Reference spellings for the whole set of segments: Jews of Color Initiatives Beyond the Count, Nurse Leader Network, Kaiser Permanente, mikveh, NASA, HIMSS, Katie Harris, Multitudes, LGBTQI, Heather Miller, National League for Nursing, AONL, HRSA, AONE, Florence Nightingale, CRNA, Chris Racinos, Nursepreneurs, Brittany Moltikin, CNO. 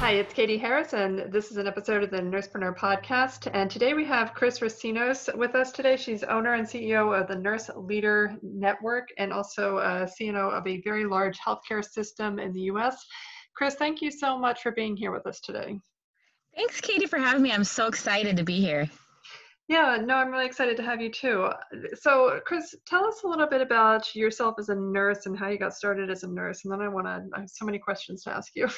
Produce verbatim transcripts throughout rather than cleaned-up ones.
Hi, it's Katie Harris, and this is an episode of the Nursepreneur Podcast. And today we have Chris Racinos with us today. She's owner and C E O of the Nurse Leader Network and also a C N O of a very large healthcare system in the U S. Chris, thank you so much for being here with us today. Thanks, Katie, for having me. I'm so excited to be here. Yeah, no, I'm really excited to have you too. So, Chris, tell us a little bit about yourself as a nurse and how you got started as a nurse. And then I want to, I have so many questions to ask you.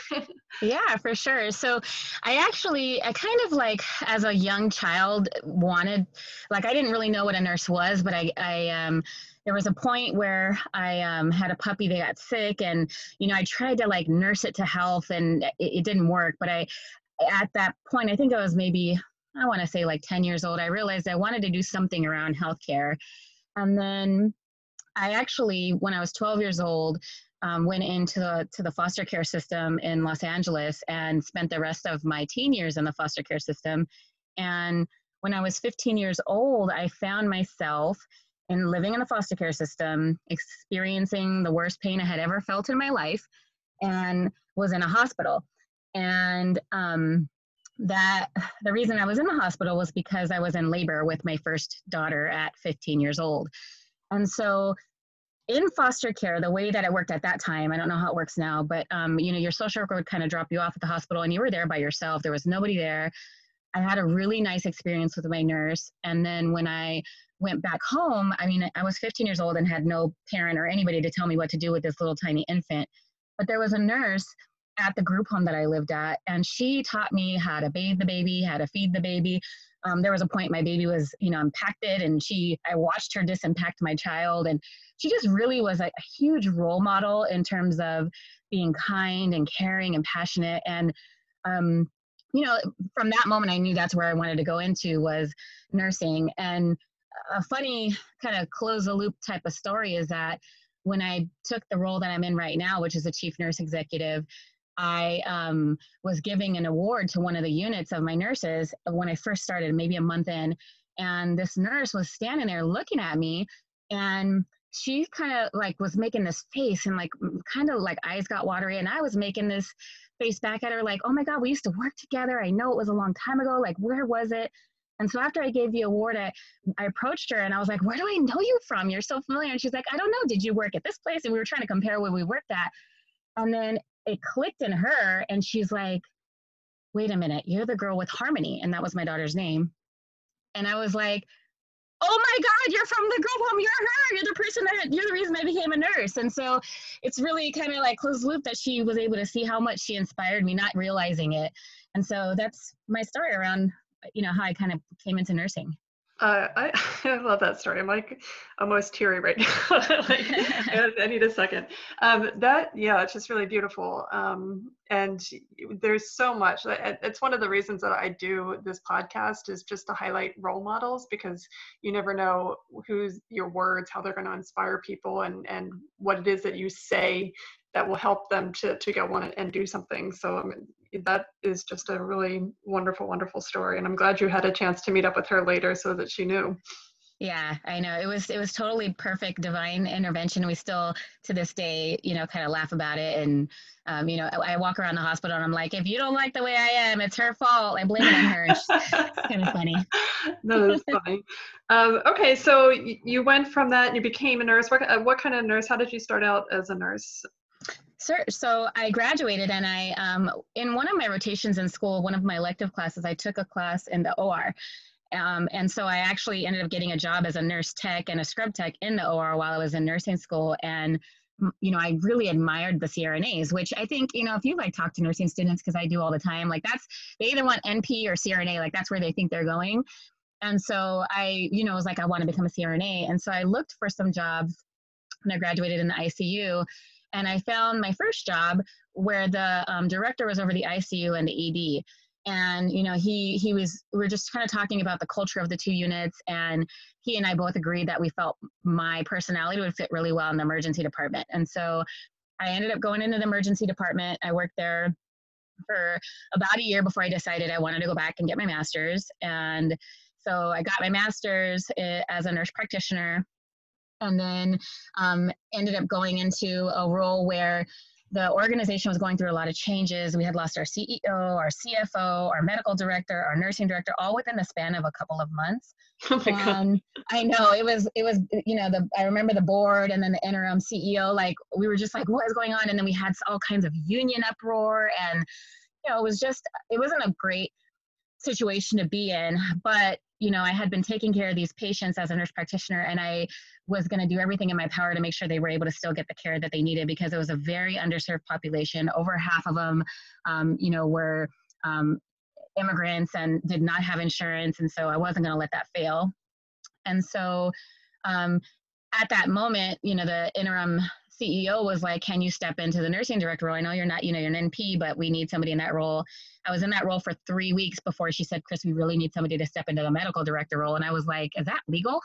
Yeah, for sure. So I actually, I kind of like as a young child wanted, like I didn't really know what a nurse was, but I, I, um, there was a point where I um, had a puppy that got sick and, you know, I tried to like nurse it to health and it, it didn't work. But I, at that point, I think I was maybe I want to say like ten years old, I realized I wanted to do something around healthcare. And then I actually, when I was twelve years old, um, went into the, to the foster care system in Los Angeles and spent the rest of my teen years in the foster care system. And when I was fifteen years old, I found myself in living in the foster care system, experiencing the worst pain I had ever felt in my life and was in a hospital. And, um, that the reason I was in the hospital was because I was in labor with my first daughter at fifteen years old. And so in foster care, the way that it worked at that time, I don't know how it works now, but um, you know, your social worker would kind of drop you off at the hospital and you were there by yourself. There was nobody there. I had a really nice experience with my nurse. And then when I went back home, I mean, I was fifteen years old and had no parent or anybody to tell me what to do with this little tiny infant, but there was a nurse at the group home that I lived at. And she taught me how to bathe the baby, how to feed the baby. Um, there was a point my baby was, you know, impacted and she, I watched her disimpact my child. And she just really was a, a huge role model in terms of being kind and caring and passionate. And, um, you know, from that moment, I knew that's where I wanted to go into was nursing. And a funny kind of close the loop type of story is that when I took the role that I'm in right now, which is a chief nurse executive, I um, was giving an award to one of the units of my nurses when I first started, maybe a month in, and this nurse was standing there looking at me, and she kind of like was making this face and like kind of like eyes got watery, and I was making this face back at her like, oh my God, we used to work together. I know it was a long time ago. Like, where was it? And so after I gave the award, I, I approached her and I was like, where do I know you from? You're so familiar. And she's like, I don't know. Did you work at this place? And we were trying to compare where we worked at. And then it clicked in her and she's like, wait a minute, you're the girl with Harmony. And that was my daughter's name. And I was like, oh my God, you're from the group home. You're her. You're the person that, you're the reason I became a nurse. And so it's really kind of like closed loop that she was able to see how much she inspired me, not realizing it. And so that's my story around, you know, how I kind of came into nursing. Uh, I, I love that story. I'm like almost teary right now. Like, I need a second. Um, that, yeah, it's just really beautiful. Um, and there's so much. It's one of the reasons that I do this podcast is just to highlight role models, because you never know who's your words, how they're going to inspire people, and, and what it is that you say that will help them to, to go on and do something. So I mean, that is just a really wonderful, wonderful story. And I'm glad you had a chance to meet up with her later so that she knew. Yeah, I know. It was, it was totally perfect divine intervention. We still, to this day, you know, kind of laugh about it. And, um, you know, I, I walk around the hospital and I'm like, if you don't like the way I am, it's her fault. I blame it on her. It's kind of funny. No, that's funny. Um, okay. So y- you went from that and you became a nurse. What, uh, what kind of nurse, how did you start out as a nurse? So I graduated and I, um, in one of my rotations in school, one of my elective classes, I took a class in the O R. Um, and so I actually ended up getting a job as a nurse tech and a scrub tech in the O R while I was in nursing school. And, you know, I really admired the C R N As, which I think, you know, if you like talk to nursing students, because I do all the time, like that's, they either want N P or C R N A, like that's where they think they're going. And so I, you know, was like, I want to become a C R N A. And so I looked for some jobs when I graduated in the I C U. And I found my first job where the um, director was over the I C U and the E D. And, you know, he, he was, we were just kind of talking about the culture of the two units, and he and I both agreed that we felt my personality would fit really well in the emergency department. And so I ended up going into the emergency department. I worked there for about a year before I decided I wanted to go back and get my master's. And so I got my master's as a nurse practitioner, and then um, ended up going into a role where the organization was going through a lot of changes. We had lost our C E O, our C F O, our medical director, our nursing director, all within the span of a couple of months. Oh my um, God. I know, it was, it was, you know, the, I remember the board and then the interim C E O, like we were just like, what is going on? And then we had all kinds of union uproar, and, you know, it was just, it wasn't a great situation to be in, but you know, I had been taking care of these patients as a nurse practitioner, and I was going to do everything in my power to make sure they were able to still get the care that they needed, because it was a very underserved population. Over half of them, um, you know, were um, immigrants and did not have insurance. And so I wasn't going to let that fail. And so um, at that moment, you know, the interim C E O was like, can you step into the nursing director role? I know you're not, you know, you're an N P, but we need somebody in that role. I was in that role for three weeks before she said, Chris, we really need somebody to step into the medical director role. And I was like, is that legal?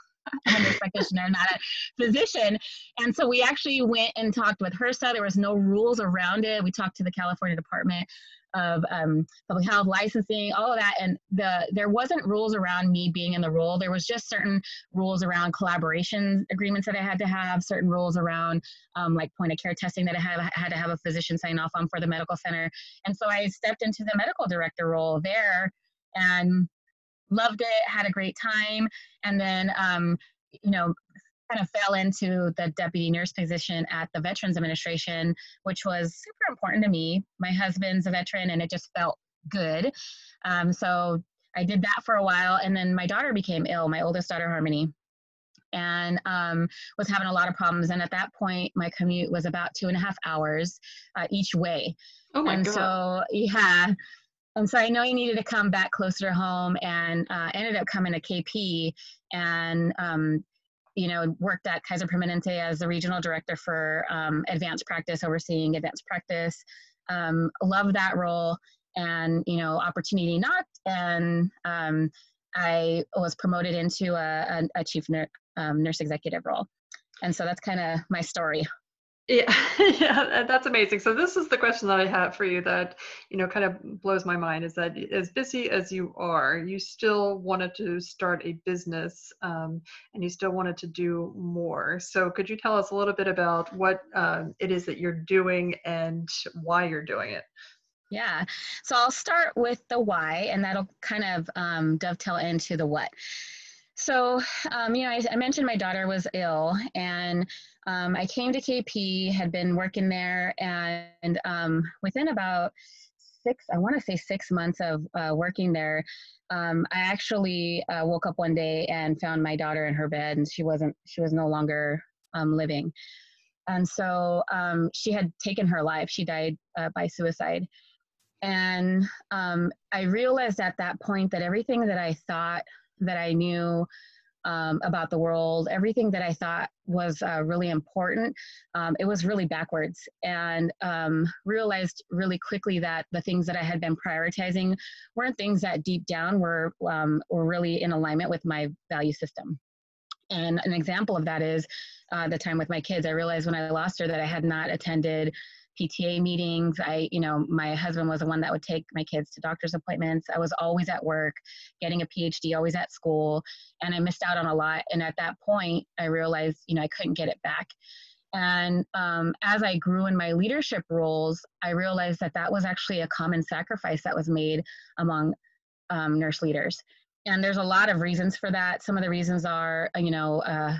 I'm a nurse practitioner, not a physician. And so we actually went and talked with H R S A. There was no rules around it. We talked to the California Department of um, Public Health, licensing, all of that. And the there wasn't rules around me being in the role. There was just certain rules around collaboration agreements that I had to have, certain rules around um, like point of care testing that I had, I had to have a physician sign off on for the medical center. And so I stepped into the medical director role there and loved it, had a great time. And then, um, you know, kind of fell into the deputy nurse position at the Veterans Administration, which was super important to me. My husband's a veteran, and it just felt good. Um, so I did that for a while. And then my daughter became ill, my oldest daughter, Harmony, and um, was having a lot of problems. And at that point, my commute was about two and a half hours uh, each way. Oh my God. And so, yeah. And so I know I needed to come back closer to home, and uh, ended up coming to K P, and um, you know, worked at Kaiser Permanente as the regional director for um, advanced practice, overseeing advanced practice. Um, loved that role, and, you know, opportunity knocked, and um, I was promoted into a, a, a chief nur- um, nurse executive role. And so that's kind of my story. Yeah, yeah, that's amazing. So this is the question that I have for you that, you know, kind of blows my mind, is that as busy as you are, you still wanted to start a business, um, and you still wanted to do more. So could you tell us a little bit about what um, it is that you're doing and why you're doing it? Yeah, so I'll start with the why, and that'll kind of um, dovetail into the what. So, um, you know, I, I mentioned my daughter was ill, and um, I came to K P, had been working there, and um, within about six, I want to say six months of uh, working there, um, I actually uh, woke up one day and found my daughter in her bed, and she wasn't, she was no longer um, living. And so um, she had taken her life. She died uh, by suicide. And um, I realized at that point that everything that I thought that I knew um, about the world, everything that I thought was uh, really important, um, it was really backwards, and um, realized really quickly that the things that I had been prioritizing weren't things that deep down were, um, were really in alignment with my value system. And an example of that is uh, the time with my kids. I realized when I lost her that I had not attended P T A meetings. I, you know, my husband was the one that would take my kids to doctor's appointments. I was always at work, getting a P H D, always at school, and I missed out on a lot. And at that point, I realized, you know, I couldn't get it back. And um, as I grew in my leadership roles, I realized that that was actually a common sacrifice that was made among um, nurse leaders. And there's a lot of reasons for that. Some of the reasons are, you know, uh,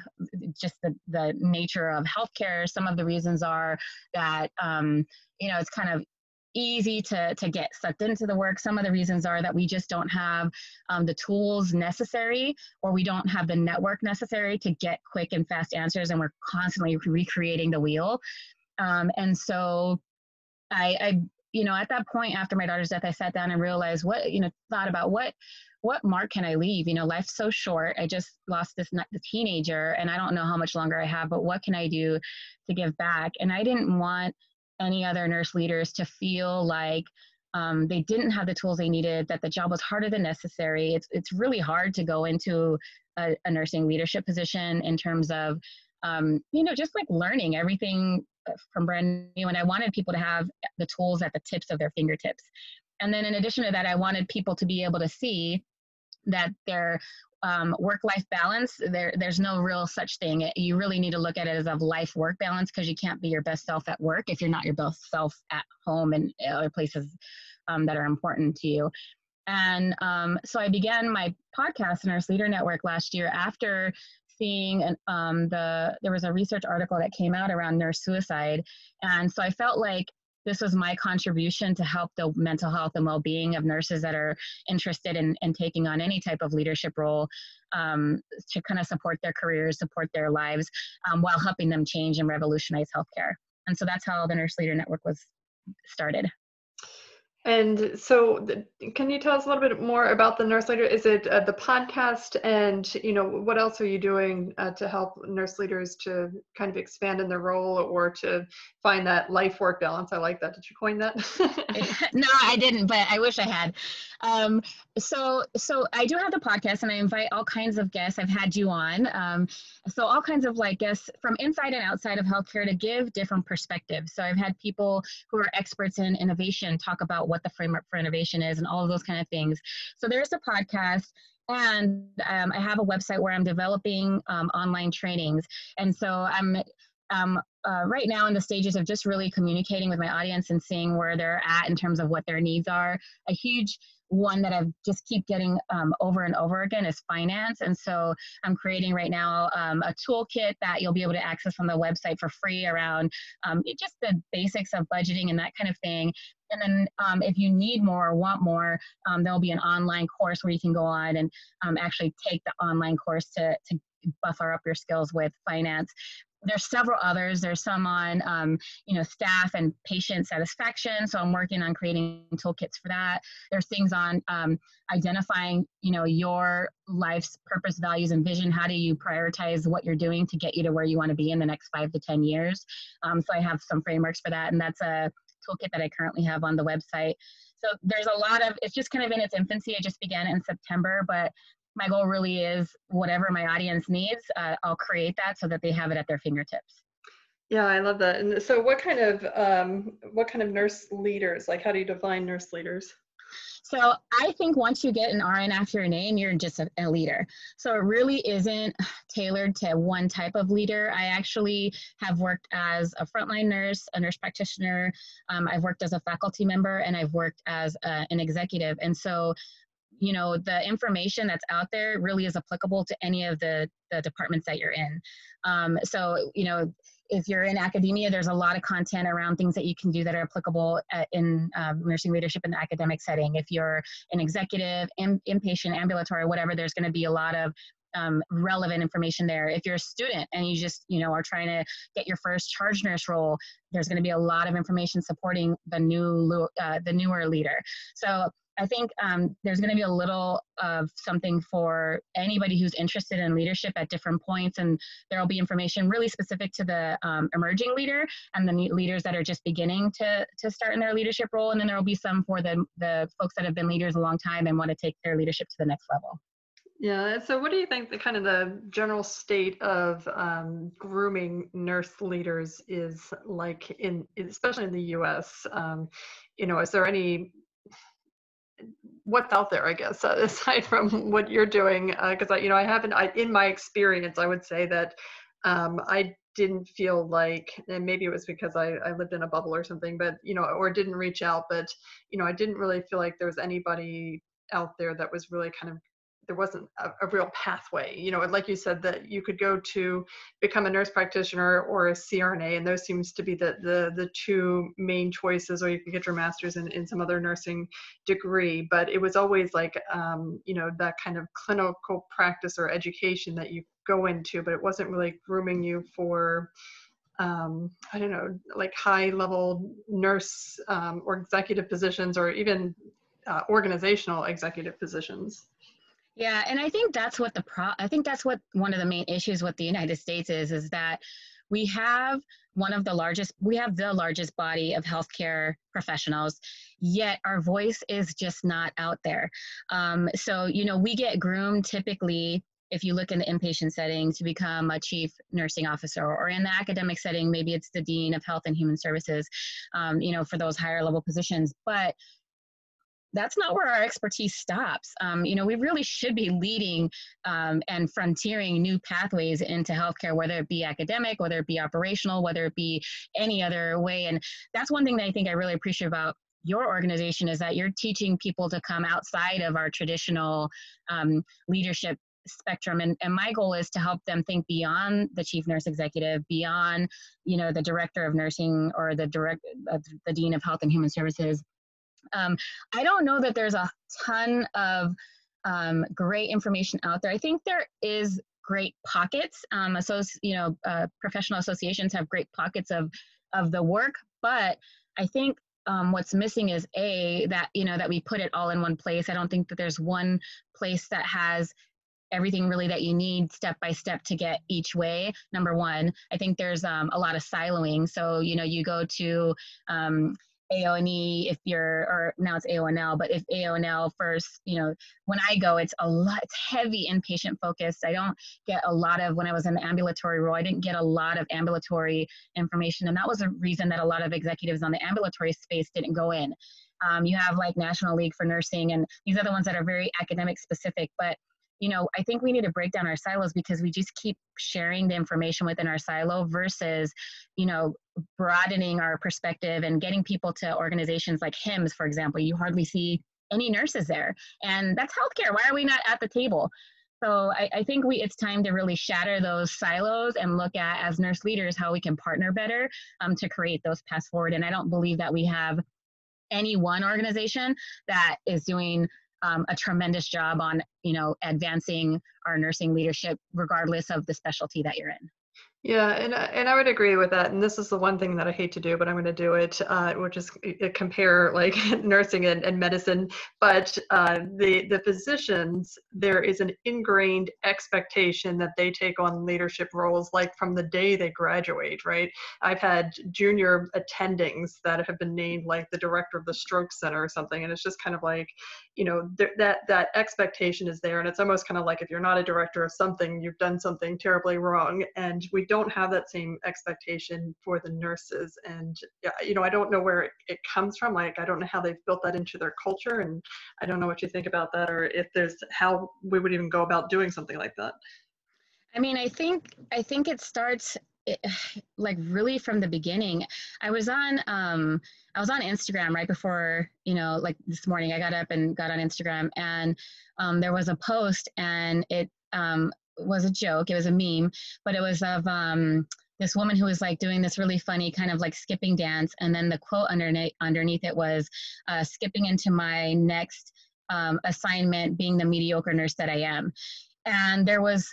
just the, the nature of healthcare. Some of the reasons are that, um, you know, it's kind of easy to, to get sucked into the work. Some of the reasons are that we just don't have um, the tools necessary, or we don't have the network necessary to get quick and fast answers, and we're constantly recreating the wheel. Um, and so I, I, you know, at that point after my daughter's death, I sat down and realized what, you know, thought about what, what mark can I leave? You know, life's so short. I just lost this the teenager, and I don't know how much longer I have, but what can I do to give back? And I didn't want any other nurse leaders to feel like Um, they didn't have the tools they needed, that the job was harder than necessary. It's, it's really hard to go into a, a nursing leadership position in terms of, um, you know, just like learning everything from brand new. And I wanted people to have the tools at the tips of their fingertips. And then in addition to that, I wanted people to be able to see that their um, work-life balance, there, there's no real such thing. It, you really need to look at it as a life-work balance, because you can't be your best self at work if you're not your best self at home and other places um, that are important to you. And um, so I began my podcast, Nurse Leader Network, last year after seeing an, um, the, there was a research article that came out around nurse suicide. And so I felt like this was my contribution to help the mental health and well-being of nurses that are interested in, in taking on any type of leadership role, um, to kind of support their careers, support their lives, um, while helping them change and revolutionize healthcare. And so that's how the Nurse Leader Network was started. And so can you tell us a little bit more about the Nurse Leader? Is it uh, the podcast, and, you know, what else are you doing uh, to help nurse leaders to kind of expand in their role or to find that life-work balance? I like that. Did you coin that? No, I didn't, but I wish I had. Um, so, so I do have the podcast, and I invite all kinds of guests. I've had you on. Um, so all kinds of like guests from inside and outside of healthcare to give different perspectives. So I've had people who are experts in innovation talk about what the framework for innovation is and all of those kind of things. So there's a podcast, and um, I have a website where I'm developing um, online trainings. And so I'm um, uh, right now in the stages of just really communicating with my audience and seeing where they're at in terms of what their needs are. A huge one that I just keep getting um, over and over again is finance. And so I'm creating right now um, a toolkit that you'll be able to access on the website for free around um, just the basics of budgeting and that kind of thing. And then um, if you need more or want more, um, there'll be an online course where you can go on and um, actually take the online course to, to buffer up your skills with finance. There's several others. There's some on, um, you know, staff and patient satisfaction. So I'm working on creating toolkits for that. There's things on um, identifying, you know, your life's purpose, values, and vision. How do you prioritize what you're doing to get you to where you want to be in the next five to ten years? Um, so I have some frameworks for that. And that's a toolkit that I currently have on the website. So there's a lot of, it's just kind of in its infancy. It just began in September, but my goal really is whatever my audience needs, uh, I'll create that so that they have it at their fingertips. Yeah, I love that. And so what kind of, um, what kind of nurse leaders, like how do you define nurse leaders? So I think once you get an R N after your name, you're just a, a leader. So it really isn't tailored to one type of leader. I actually have worked as a frontline nurse, a nurse practitioner. Um, I've worked as a faculty member, and I've worked as a, an executive. And so, you know, the information that's out there really is applicable to any of the, the departments that you're in. Um, so, you know, if you're in academia, there's a lot of content around things that you can do that are applicable uh, in um, nursing leadership in the academic setting. If you're an executive, in, inpatient, ambulatory, whatever, there's going to be a lot of um, relevant information there. If you're a student and you just, you know, are trying to get your first charge nurse role, there's going to be a lot of information supporting the new, uh, the newer leader. So I think um, there's going to be a little of something for anybody who's interested in leadership at different points, and there will be information really specific to the um, emerging leader and the leaders that are just beginning to, to start in their leadership role, and then there will be some for the, the folks that have been leaders a long time and want to take their leadership to the next level. Yeah, so what do you think the kind of the general state of um, grooming nurse leaders is like, in especially in the U S? Um, you know, is there any... what's out there, I guess, uh, aside from what you're doing, because, uh, you know, I haven't, I, in my experience, I would say that um, I didn't feel like, and maybe it was because I, I lived in a bubble or something, but, you know, or didn't reach out, but, you know, I didn't really feel like there was anybody out there that was really kind of, there wasn't a, a real pathway, you know, like you said, that you could go to become a nurse practitioner or a C R N A, and those seems to be the the, the two main choices, or you can get your master's in, in some other nursing degree. But it was always like, um, you know, that kind of clinical practice or education that you go into, but it wasn't really grooming you for, um, I don't know, like high level nurse um, or executive positions, or even uh, organizational executive positions. Yeah, and I think that's what the pro I think that's what one of the main issues with the United States is, is that We have one of the largest, we have the largest body of healthcare professionals, yet our voice is just not out there. Um, so, you know, we get groomed typically, if you look in the inpatient setting, to become a chief nursing officer, or in the academic setting, maybe it's the dean of health and human services, um, you know, for those higher level positions. But that's not where our expertise stops. Um, you know, we really should be leading um, and frontiering new pathways into healthcare, whether it be academic, whether it be operational, whether it be any other way. And that's one thing that I think I really appreciate about your organization, is that you're teaching people to come outside of our traditional um, leadership spectrum. And, and my goal is to help them think beyond the chief nurse executive, beyond, you know, the director of nursing or the direct, uh, the dean of health and human services. Um, I don't know that there's a ton of um, great information out there. I think there is great pockets. Um, so, you know, uh, professional associations have great pockets of, of the work, but I think um, what's missing is a, that, you know, that we put it all in one place. I don't think that there's one place that has everything really that you need step by step to get each way. Number one, I think there's um, a lot of siloing. So, you know, you go to, um, A O N E if you're, or now it's A O N L, but if A O N L first, you know, when I go, it's a lot, it's heavy inpatient focused. I don't get a lot of, when I was in the ambulatory role, I didn't get a lot of ambulatory information. And that was a reason that a lot of executives on the ambulatory space didn't go in. Um, you have like National League for Nursing and these other ones that are very academic specific, but you know, I think we need to break down our silos because we just keep sharing the information within our silo versus, you know, broadening our perspective and getting people to organizations like HIMSS, for example. You hardly see any nurses there, and that's healthcare. Why are we not at the table? So I, I think we, it's time to really shatter those silos and look at, as nurse leaders, how we can partner better um, to create those paths forward. And I don't believe that we have any one organization that is doing Um, a tremendous job on, you know, advancing our nursing leadership, regardless of the specialty that you're in. Yeah, and and I would agree with that. And this is the one thing that I hate to do, but I'm going to do it, uh, which is compare like nursing and, and medicine. But uh, the the physicians, there is an ingrained expectation that they take on leadership roles like from the day they graduate, right? I've had junior attendings that have been named like the director of the stroke center or something, and it's just kind of like, you know, th that that expectation is there, and it's almost kind of like if you're not a director of something, you've done something terribly wrong, and we don't have that same expectation for the nurses. And, you know, I don't know where it, it comes from. Like, I don't know how they've built that into their culture. And I don't know what you think about that, or if there's how we would even go about doing something like that. I mean, I think, I think it starts it, like really from the beginning. I was on, um, I was on Instagram right before, you know, like this morning I got up and got on Instagram, and um, there was a post, and it, um, was a joke. It was a meme, but it was of um, this woman who was like doing this really funny kind of like skipping dance. And then the quote underneath underneath it was uh, skipping into my next um, assignment, being the mediocre nurse that I am. And there was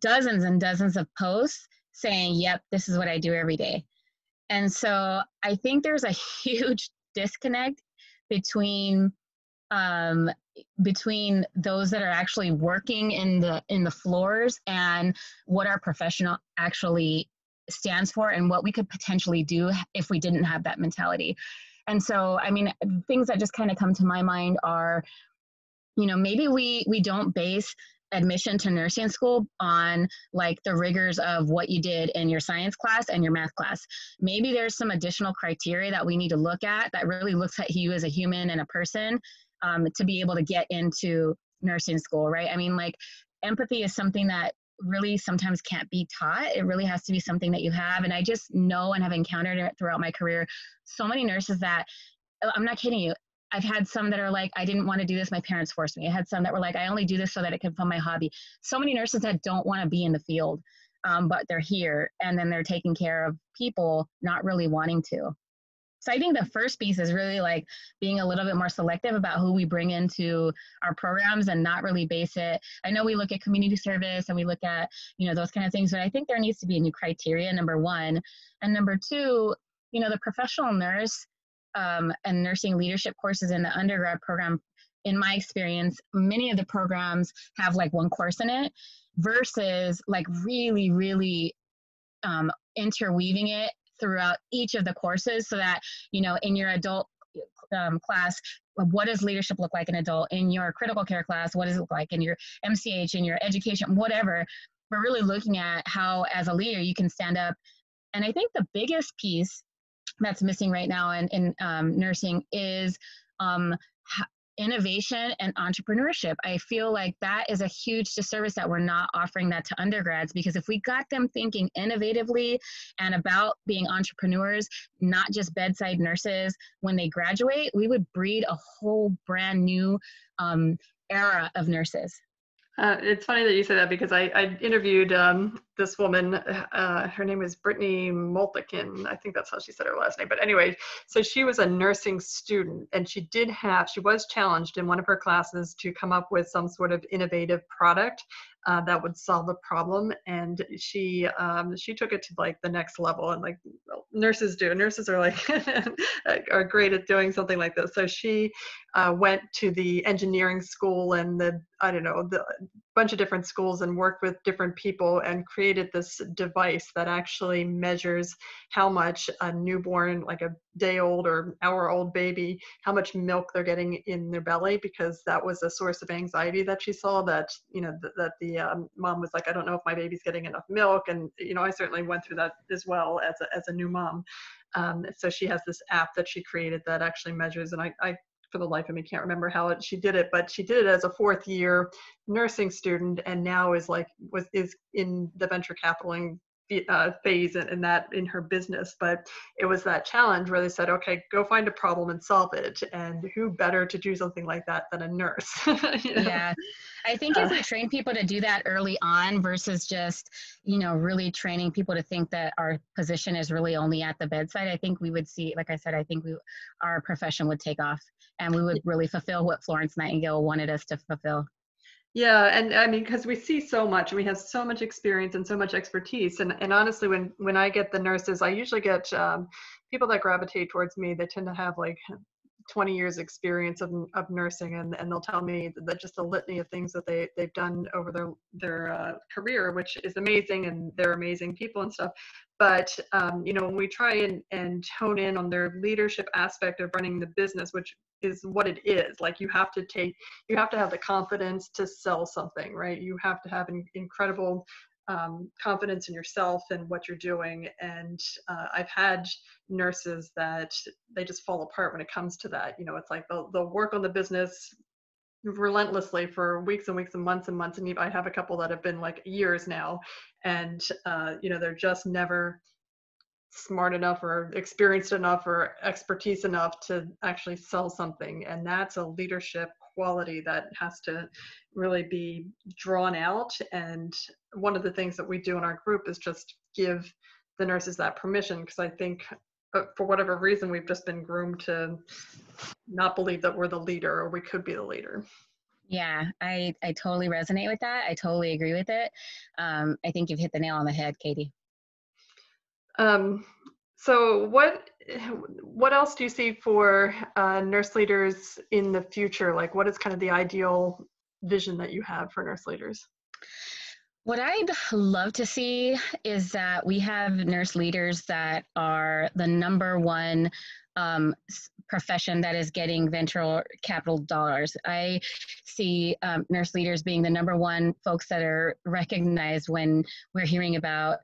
dozens and dozens of posts saying, yep, this is what I do every day. And so I think there's a huge disconnect between um, between those that are actually working in the in the floors and what our professional actually stands for and what we could potentially do if we didn't have that mentality. And so, I mean, things that just kind of come to my mind are, you know, maybe we we don't base admission to nursing school on like the rigors of what you did in your science class and your math class. Maybe there's some additional criteria that we need to look at that really looks at you as a human and a person Um, to be able to get into nursing school, right? I mean, like, empathy is something that really sometimes can't be taught. It really has to be something that you have. And I just know and have encountered it throughout my career. So many nurses that, I'm not kidding you, I've had some that are like, I didn't want to do this, my parents forced me. I had some that were like, I only do this so that it can fund my hobby. So many nurses that don't want to be in the field, um, but they're here, and then they're taking care of people not really wanting to. So I think the first piece is really like being a little bit more selective about who we bring into our programs and not really base it. I know we look at community service and we look at, you know, those kind of things, but I think there needs to be a new criteria, number one. And number two, you know, the professional nurse um, and nursing leadership courses in the undergrad program, in my experience, many of the programs have like one course in it versus like really, really um, interweaving it throughout each of the courses so that, you know, in your adult um, class, what does leadership look like in adult? In your critical care class, what does it look like? In your M C H, in your education, whatever. We're really looking at how, as a leader, you can stand up. And I think the biggest piece that's missing right now in, in um, nursing is um, innovation and entrepreneurship. I feel like that is a huge disservice that we're not offering that to undergrads, because if we got them thinking innovatively and about being entrepreneurs, not just bedside nurses, when they graduate, we would breed a whole brand new um, era of nurses. Uh, it's funny that you say that, because I, I interviewed um, this woman, uh, her name is Brittany Moltikin, I think that's how she said her last name, but anyway, so she was a nursing student, and she did have, she was challenged in one of her classes to come up with some sort of innovative product uh, that would solve a problem, and she um, she took it to like the next level, and like well, nurses do, nurses are like, are great at doing something like this, so she uh, went to the engineering school and the, I don't know, the bunch of different schools and worked with different people and created this device that actually measures how much a newborn, like a day old or hour old baby, how much milk they're getting in their belly, because that was a source of anxiety that she saw, that, you know, th that the um, mom was like, I don't know if my baby's getting enough milk. And, you know, I certainly went through that as well as a, as a new mom. Um, so she has this app that she created that actually measures, and I, I for the life of me can't remember how it, she did it, but she did it as a fourth year nursing student, and now is like was is in the venture capitaling uh, phase and, and that in her business. But it was that challenge where they said, okay, go find a problem and solve it, and who better to do something like that than a nurse? You know? Yeah, I think uh, if we train people to do that early on versus just, you know, really training people to think that our position is really only at the bedside, I think we would see, like I said, I think we our profession would take off. And we would really fulfill what Florence Nightingale wanted us to fulfill. Yeah, and I mean, because we see so much, and we have so much experience and so much expertise. And, and honestly, when, when I get the nurses, I usually get um, people that gravitate towards me, they tend to have like twenty years experience of, of nursing, and, and they'll tell me that just a litany of things that they, they've done over their, their uh, career, which is amazing, and they're amazing people and stuff. But, um, you know, when we try and, and hone in on their leadership aspect of running the business, which is what it is, like you have to take, you have to have the confidence to sell something, right? You have to have an incredible um, confidence in yourself and what you're doing. And uh, I've had nurses that they just fall apart when it comes to that. You know, it's like they'll, they'll work on the business relentlessly for weeks and weeks and months and months. And I have a couple that have been like years now, and, uh, you know, they're just never smart enough or experienced enough or expertise enough to actually sell something. And that's a leadership quality that has to really be drawn out. And one of the things that we do in our group is just give the nurses that permission, because I think for whatever reason, we've just been groomed to not believe that we're the leader or we could be the leader. Yeah, I, I totally resonate with that. I totally agree with it. Um, I think you've hit the nail on the head, Katie. Um, so what, what else do you see for uh, nurse leaders in the future? Like, what is kind of the ideal vision that you have for nurse leaders? What I'd love to see is that we have nurse leaders that are the number one um, profession that is getting venture capital dollars. I see um, nurse leaders being the number one folks that are recognized when we're hearing about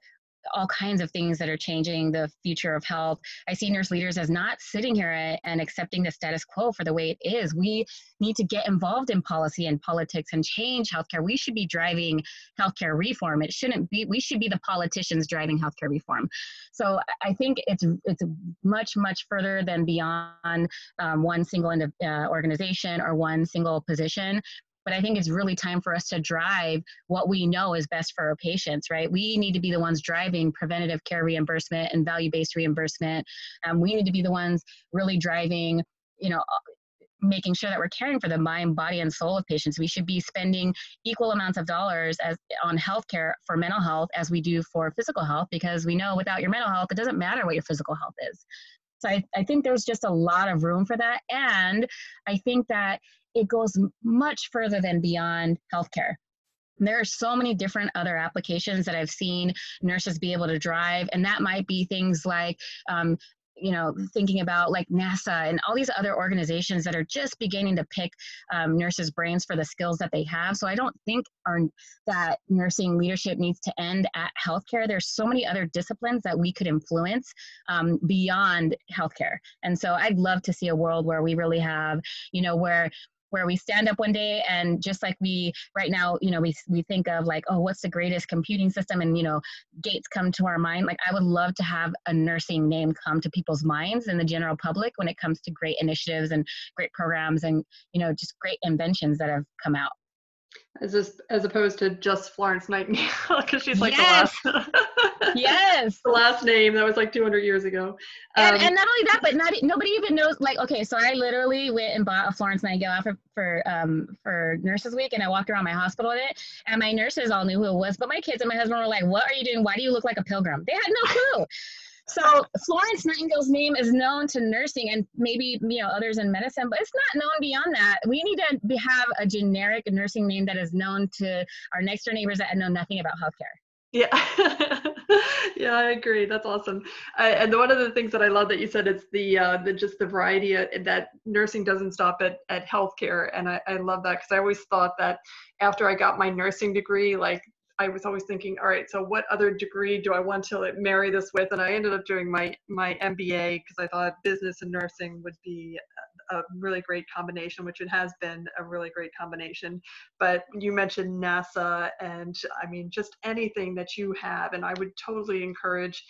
all kinds of things that are changing the future of health. I see nurse leaders as not sitting here and accepting the status quo for the way it is. We need to get involved in policy and politics and change healthcare. We should be driving healthcare reform. It shouldn't be, we should be the politicians driving healthcare reform. So I think it's it's much, much further than beyond um, one single uh, organization or one single position. But I think it's really time for us to drive what we know is best for our patients, right? We need to be the ones driving preventative care reimbursement and value-based reimbursement. Um, we need to be the ones really driving, you know, making sure that we're caring for the mind, body, and soul of patients. We should be spending equal amounts of dollars as on healthcare for mental health as we do for physical health, because we know without your mental health, it doesn't matter what your physical health is. So I, I think there's just a lot of room for that. And I think that it goes much further than beyond healthcare. There are so many different other applications that I've seen nurses be able to drive, and that might be things like, um, you know, thinking about like NASA and all these other organizations that are just beginning to pick um, nurses' brains for the skills that they have. So I don't think our, that nursing leadership needs to end at healthcare. There's so many other disciplines that we could influence um, beyond healthcare. And so I'd love to see a world where we really have, you know, where where we stand up one day and just like we right now, you know, we, we think of like, oh, what's the greatest computing system? And, you know, Gates come to our mind. Like, I would love to have a nursing name come to people's minds and the general public when it comes to great initiatives and great programs and, you know, just great inventions that have come out. As, this, as opposed to just Florence Nightingale, because she's like yes. the last. Yes. The last name that was like two hundred years ago. Um, and, and not only that, but not nobody even knows. Like, okay, so I literally went and bought a Florence Nightingale outfit for for, um, for Nurses Week, and I walked around my hospital in it, and my nurses all knew who it was, but my kids and my husband were like, "What are you doing? Why do you look like a pilgrim?" They had no clue. So Florence Nightingale's name is known to nursing and maybe, you know, others in medicine, but it's not known beyond that. We need to be, have a generic nursing name that is known to our next door neighbors that know nothing about healthcare. Yeah. Yeah, I agree. That's awesome. I, and the, one of the things that I love that you said is the, uh, the just the variety of, that nursing doesn't stop at, at healthcare. And I, I love that because I always thought that after I got my nursing degree, like I was always thinking, all right, so what other degree do I want to like, marry this with? And I ended up doing my, my M B A because I thought business and nursing would be a really great combination, which it has been a really great combination. But you mentioned NASA, and I mean, just anything that you have, and I would totally encourage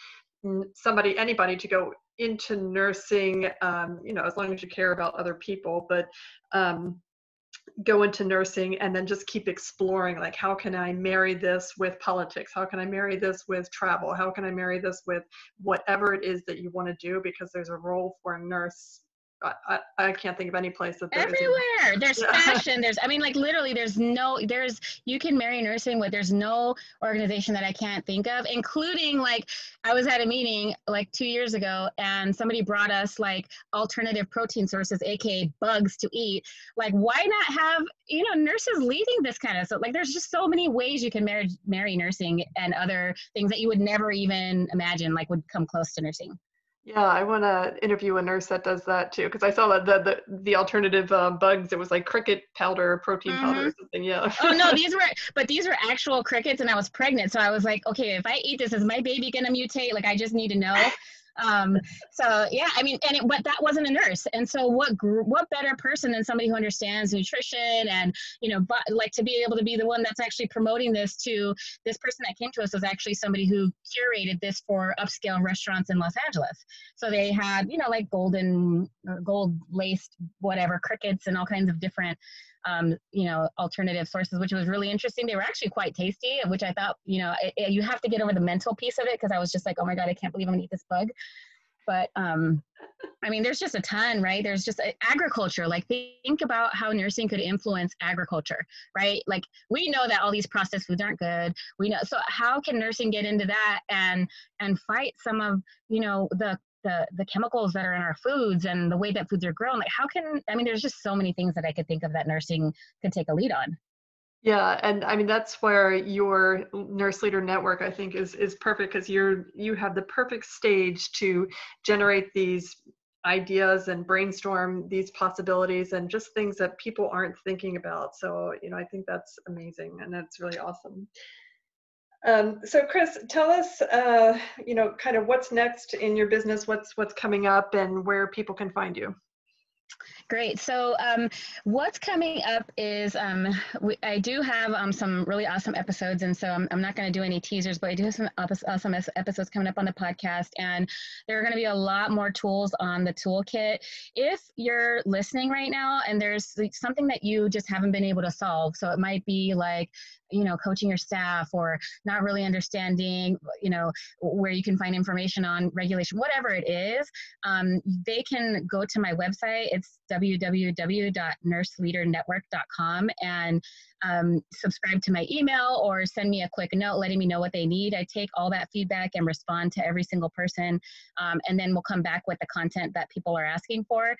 somebody, anybody to go into nursing, um, you know, as long as you care about other people, but um, go into nursing and then just keep exploring, like, how can I marry this with politics? How can I marry this with travel? How can I marry this with whatever it is that you want to do? Because there's a role for a nurse. I, I can't think of any place that there everywhere. Isn't. There's fashion. There's, I mean, like literally there's no, there's, you can marry nursing with, there's no organization that I can't think of, including like, I was at a meeting like two years ago and somebody brought us like alternative protein sources, A K A bugs to eat. Like, why not have, you know, nurses leading this kind of stuff? Like, there's just so many ways you can marry, marry nursing and other things that you would never even imagine, like would come close to nursing. Yeah, I want to interview a nurse that does that too, because I saw that the the, the alternative uh, bugs. It was like cricket powder, protein mm-hmm. powder, or something. Yeah. Oh no, these were but these were actual crickets, and I was pregnant, so I was like, okay, if I eat this, is my baby gonna mutate? Like, I just need to know. Um, so yeah, I mean, and it, but that wasn't a nurse, and so what? Gr what better person than somebody who understands nutrition and you know, but like to be able to be the one that's actually promoting this to this person that came to us was actually somebody who curated this for upscale restaurants in Los Angeles. So they had you know like golden, or gold laced whatever crickets and all kinds of different. Um, you know, alternative sources, which was really interesting. They were actually quite tasty, which I thought, you know, it, it, you have to get over the mental piece of it because I was just like, oh my God, I can't believe I'm gonna eat this bug. But um, I mean, there's just a ton, right? There's just uh, agriculture. Like think about how nursing could influence agriculture, right? Like we know that all these processed foods aren't good. We know, so how can nursing get into that and and fight some of, you know, the The, the chemicals that are in our foods and the way that foods are grown, like how can, I mean, there's just so many things that I could think of that nursing could take a lead on. Yeah. And I mean, that's where your Nurse Leader Network, I think is, is perfect because you're, you have the perfect stage to generate these ideas and brainstorm these possibilities and just things that people aren't thinking about. So, you know, I think that's amazing and that's really awesome. Um, so Chris, tell us, uh, you know, kind of what's next in your business, what's, what's coming up and where people can find you. Great. So um, what's coming up is um, we, I do have um, some really awesome episodes. And so I'm, I'm not going to do any teasers, but I do have some awesome episodes coming up on the podcast. And there are going to be a lot more tools on the toolkit. If you're listening right now and there's something that you just haven't been able to solve, so it might be like, you know, coaching your staff or not really understanding, you know, where you can find information on regulation, whatever it is, um, they can go to my website. It's w w w dot nurse leader network dot com and um, subscribe to my email or send me a quick note letting me know what they need. I take all that feedback and respond to every single person. Um, and then we'll come back with the content that people are asking for.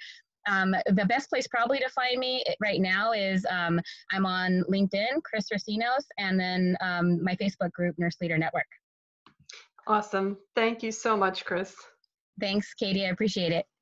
Um, the best place probably to find me right now is um, I'm on LinkedIn, Chris Racinos, and then um, my Facebook group, Nurse Leader Network. Awesome. Thank you so much, Chris. Thanks, Katie. I appreciate it.